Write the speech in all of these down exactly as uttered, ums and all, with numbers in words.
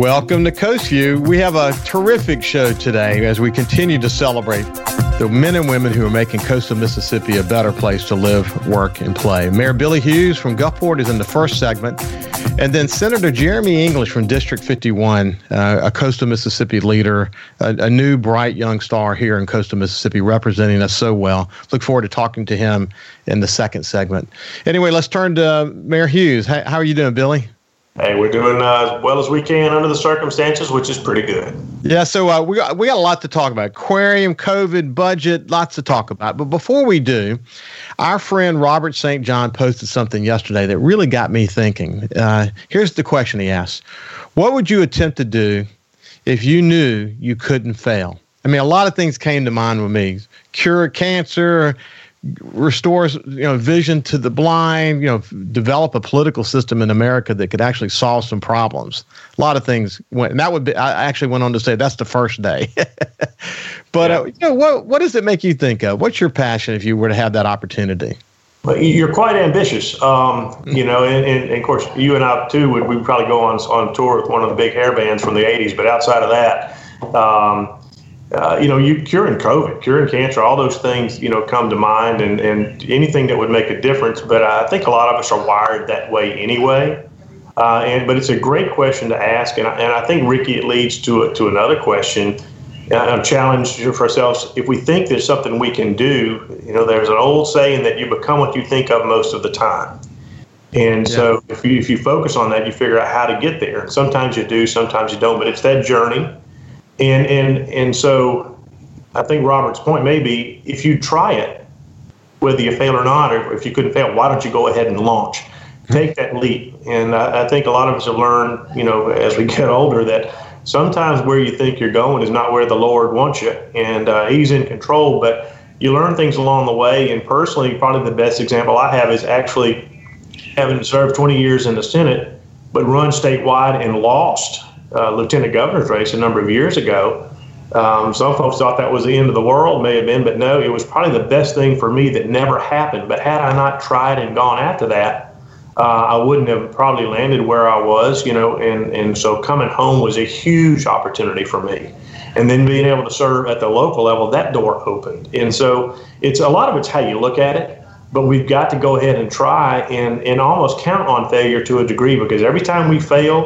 Welcome to Coast View. We have a terrific show today as we continue to celebrate the men and women who are making coastal Mississippi a better place to live, work, and play. Mayor Billy Hughes from Gulfport is in the first segment. And then Senator Jeremy English from District fifty-one, uh, a coastal Mississippi leader, a, a new bright young star here in coastal Mississippi representing us so well. Look forward to talking to him in the second segment. Anyway, let's turn to Mayor Hughes. How, how are you doing, Billy? Hey, we're doing uh, as well as we can under the circumstances, which is pretty good. Yeah, so uh, we, got, we got a lot to talk about. Aquarium, COVID, budget, lots to talk about. But before we do, our friend Robert Saint John posted something yesterday that really got me thinking. Uh, here's the question he asked. What would you attempt to do if you knew you couldn't fail? I mean, a lot of things came to mind with me. Cure cancer, restores, you know, vision to the blind, you know, develop a political system in America that could actually solve some problems. A lot of things went, and that would be, I actually went on to say that's the first day. But, yeah. uh, you know, what, what does it make you think of? What's your passion if you were to have that opportunity? Well, you're quite ambitious. Um, you know, and, and, and of course, you and I too would, we'd probably go on, on tour with one of the big hair bands from the eighties, but outside of that, um, Uh, you know, you curing COVID, curing cancer, all those things, you know, come to mind and, and anything that would make a difference. But I think a lot of us are wired that way anyway. Uh, and but it's a great question to ask. And I, and I think, Ricky, it leads to a, to another question, a challenge for ourselves. If we think there's something we can do, you know, there's an old saying that you become what you think of most of the time. And yeah. so if you, if you focus on that, you figure out how to get there. And sometimes you do, sometimes you don't. But it's that journey. And and and so I think Robert's point may be, if you try it, whether you fail or not, or if you couldn't fail, why don't you go ahead and launch? Take that leap. And I, I think a lot of us have learned, you know, as we get older, that sometimes where you think you're going is not where the Lord wants you. And uh, he's in control, but you learn things along the way. And personally, probably the best example I have is actually having served twenty years in the Senate, but run statewide and lost Uh, Lieutenant Governor's race a number of years ago. Um, some folks thought that was the end of the world, may have been, but no, it was probably the best thing for me that never happened. But had I not tried and gone after that, uh, I wouldn't have probably landed where I was, you know, and, and so coming home was a huge opportunity for me. And then being able to serve at the local level, that door opened. And so it's a lot of it's how you look at it. But we've got to go ahead and try and, and almost count on failure to a degree, because every time we fail,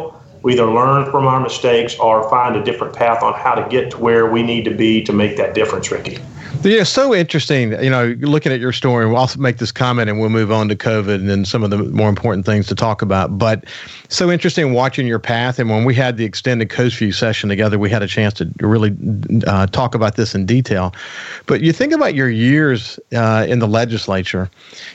we either learn from our mistakes or find a different path on how to get to where we need to be to make that difference, Ricky. Yeah, so interesting. You know, looking at your story, we'll also make this comment and we'll move on to COVID and then some of the more important things to talk about. But so interesting watching your path. And when we had the extended Coast View session together, we had a chance to really uh, talk about this in detail. But you think about your years uh, in the legislature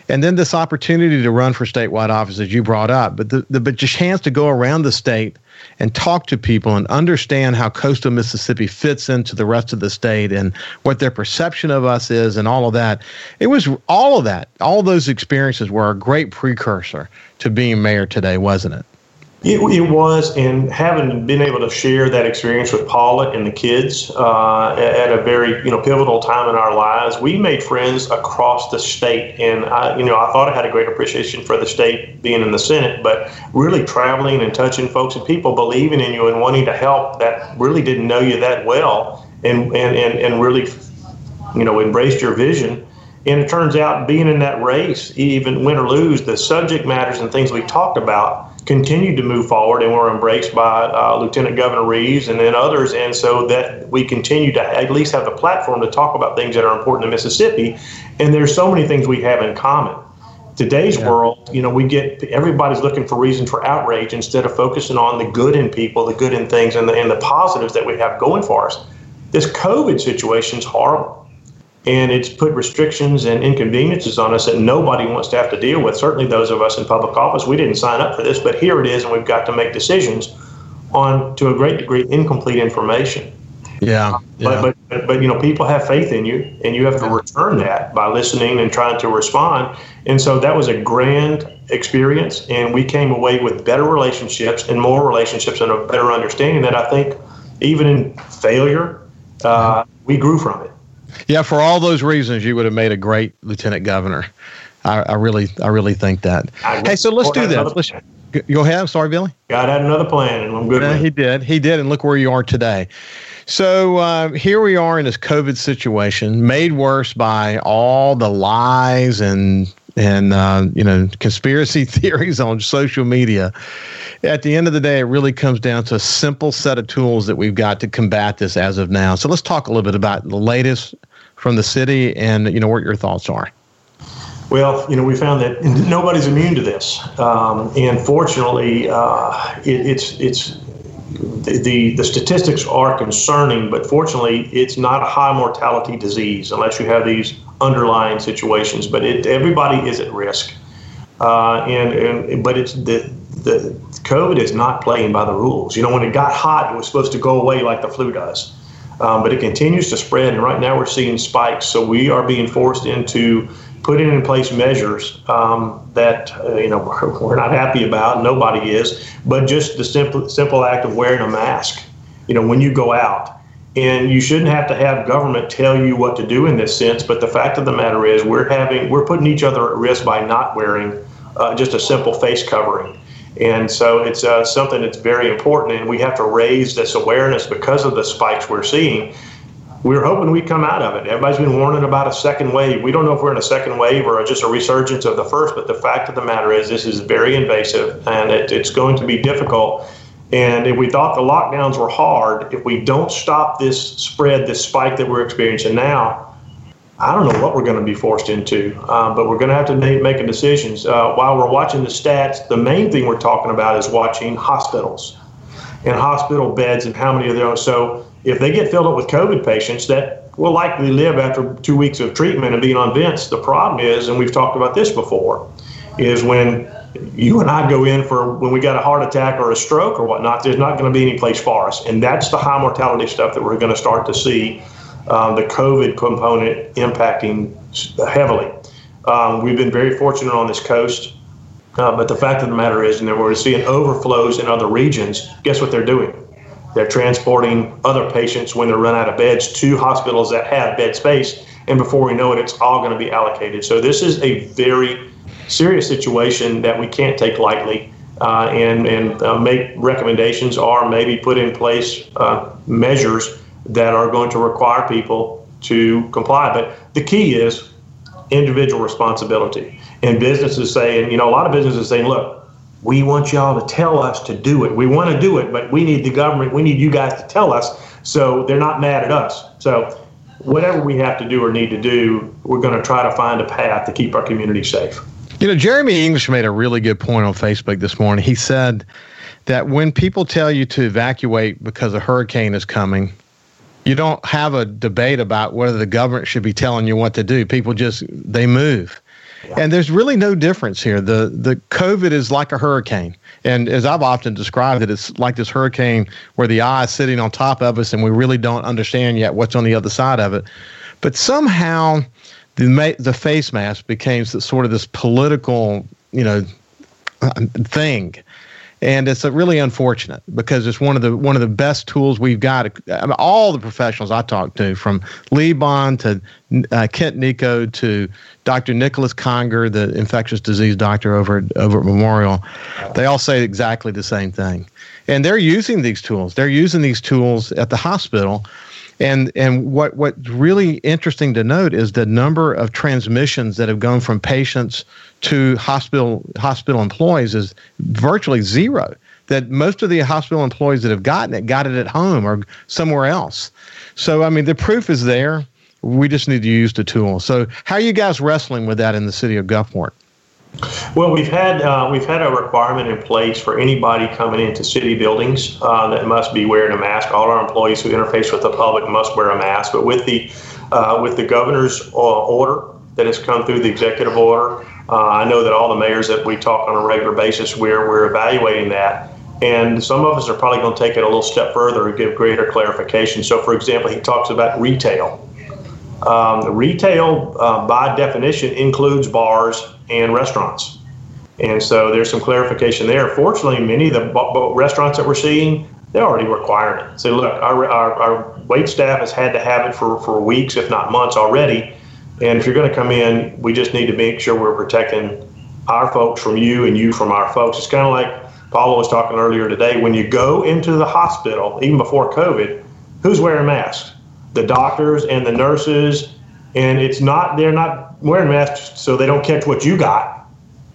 and then this opportunity to run for statewide office that you brought up, but the, the but your chance to go around the state and talk to people and understand how coastal Mississippi fits into the rest of the state and what their perception of us is and all of that. It was all of that. All those experiences were a great precursor to being mayor today, wasn't it? It, it was, and having been able to share that experience with Paula and the kids uh, at a very, you know, pivotal time in our lives, we made friends across the state. And I, you know, I thought I had a great appreciation for the state being in the Senate, but really traveling and touching folks and people believing in you and wanting to help that really didn't know you that well, and and and, and really, you know, embraced your vision. And it turns out, being in that race, even win or lose, the subject matters and things we talked about continued to move forward and were embraced by uh, Lieutenant Governor Reeves and then others. And so that we continue to at least have the platform to talk about things that are important to Mississippi. And there's so many things we have in common. Today's yeah. world, you know, we get everybody's looking for reason for outrage instead of focusing on the good in people, the good in things, and the, and the positives that we have going for us. This COVID situation is horrible. And it's put restrictions and inconveniences on us that nobody wants to have to deal with. Certainly those of us in public office, we didn't sign up for this, but here it is, and we've got to make decisions on, to a great degree, incomplete information. Yeah, yeah. But, but but you know, people have faith in you, and you have to return that by listening and trying to respond. And so that was a grand experience, and we came away with better relationships and more relationships and a better understanding that I think even in failure, uh, we grew from it. Yeah, for all those reasons, you would have made a great lieutenant governor. I, I really, I really think that. Hey, so let's do this. Let's, go ahead. I'm sorry, Billy. God had another plan, and I'm good. Yeah, he did. He did, and look where you are today. So uh, here we are in this COVID situation, made worse by all the lies and and uh, you know, conspiracy theories on social media. At the end of the day, it really comes down to a simple set of tools that we've got to combat this as of now. So let's talk a little bit about the latest from the city, and you know what your thoughts are. Well, you know, we found that nobody's immune to this, um, and fortunately, uh, it, it's it's the, the the statistics are concerning. But fortunately, it's not a high mortality disease unless you have these underlying situations. But it, everybody is at risk, uh, and and but it's the the COVID is not playing by the rules. You know, when it got hot, it was supposed to go away like the flu does, um, but it continues to spread. And right now, we're seeing spikes, so we are being forced into putting in place measures um, that uh, you know we're not happy about, nobody is, but just the simple simple act of wearing a mask, you know, when you go out, and you shouldn't have to have government tell you what to do in this sense. But the fact of the matter is, we're having we're putting each other at risk by not wearing uh, just a simple face covering, and so it's uh, something that's very important, and we have to raise this awareness because of the spikes we're seeing. We were hoping we'd come out of it. Everybody's been warning about a second wave. We don't know if we're in a second wave or just a resurgence of the first, but the fact of the matter is this is very invasive, and it, it's going to be difficult. And if we thought the lockdowns were hard, if we don't stop this spread, this spike that we're experiencing now, I don't know what we're going to be forced into, um, but we're going to have to make, make decisions. Uh, while we're watching the stats, the main thing we're talking about is watching hospitals and hospital beds and how many of those. So if they get filled up with COVID patients that will likely live after two weeks of treatment and being on vents, the problem is, and we've talked about this before, is when you and I go in for when we got a heart attack or a stroke or whatnot, there's not going to be any place for us. And that's the high mortality stuff that we're going to start to see um, the COVID component impacting heavily. Um, we've been very fortunate on this coast, uh, but the fact of the matter is, and we're seeing overflows in other regions, guess what they're doing? They're transporting other patients when they're run out of beds to hospitals that have bed space. And before we know it, it's all going to be allocated. So this is a very serious situation that we can't take lightly uh, and, and uh, make recommendations or maybe put in place uh, measures that are going to require people to comply. But the key is individual responsibility. And businesses saying, you know, a lot of businesses saying, look, we want y'all to tell us to do it. We want to do it, but we need the government. We need you guys to tell us so they're not mad at us. So whatever we have to do or need to do, we're going to try to find a path to keep our community safe. You know, Jeremy English made a really good point on Facebook this morning. He said that when people tell you to evacuate because a hurricane is coming, you don't have a debate about whether the government should be telling you what to do. People just, they move. And there's really no difference here. The the COVID is like a hurricane. And as I've often described it, it's like this hurricane where the eye is sitting on top of us and we really don't understand yet what's on the other side of it. But somehow the ma- the face mask became sort of this political, you know, thing. And it's a really unfortunate because it's one of the one of the best tools we've got. I mean, all the professionals I talked to, from Lee Bond to uh, Kent Nico to Doctor Nicholas Conger, the infectious disease doctor over at, over at Memorial, they all say exactly the same thing. And they're using these tools. They're using these tools at the hospital. And and what what's really interesting to note is the number of transmissions that have gone from patients to hospital hospital employees is virtually zero. That most of the hospital employees that have gotten it got it at home or somewhere else. So I mean the proof is there. We just need to use the tool. So how are you guys wrestling with that in the city of Gulfport? Well, we've had uh, we've had a requirement in place for anybody coming into city buildings uh, that must be wearing a mask. All our employees who interface with the public must wear a mask. But with the uh, with the governor's uh, order that has come through the executive order, uh, I know that all the mayors that we talk on a regular basis, we're we're evaluating that. And some of us are probably going to take it a little step further and give greater clarification. So, for example, he talks about retail. Um, retail, uh, by definition, includes bars and restaurants. And so there's some clarification there. Fortunately, many of the b- b- restaurants that we're seeing, they're already requiring it. Say, so look, our, our, our wait staff has had to have it for, for weeks, if not months already. And if you're going to come in, we just need to make sure we're protecting our folks from you and you from our folks. It's kind of like Paula was talking earlier today. When you go into the hospital, even before COVID, who's wearing masks? The doctors and the nurses. And it's not, they're not wearing masks so they don't catch what you got.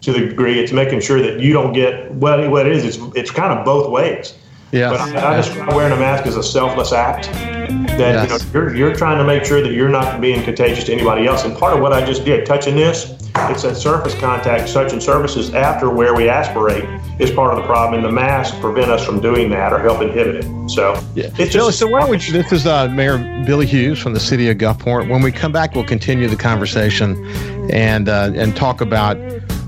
To the degree, it's making sure that you don't get, well, what it is, it's, it's kind of both ways. Yeah. But I, I just wearing a mask is a selfless act. That yes. you know, you're, you're trying to make sure that you're not being contagious to anybody else. And part of what I just did, touching this, it said surface contact, touching surfaces after where we aspirate is part of the problem. And the masks prevent us from doing that or help inhibit it. So, yeah. it's just, so why don't we, this is uh, Mayor Billy Hughes from the city of Gulfport. When we come back, we'll continue the conversation and uh, and talk about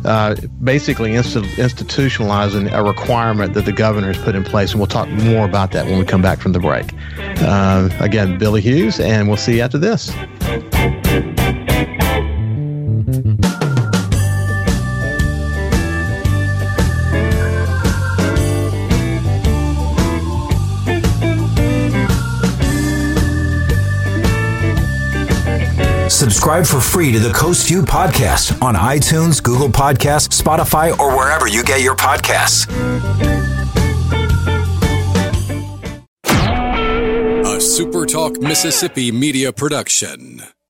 Uh, basically inst- institutionalizing a requirement that the governor has put in place. And we'll talk more about that when we come back from the break. Uh, again, Billy Hughes, and we'll see you after this. Subscribe for free to the Coast View podcast on iTunes, Google Podcasts, Spotify, or wherever you get your podcasts. A SuperTalk Mississippi media production.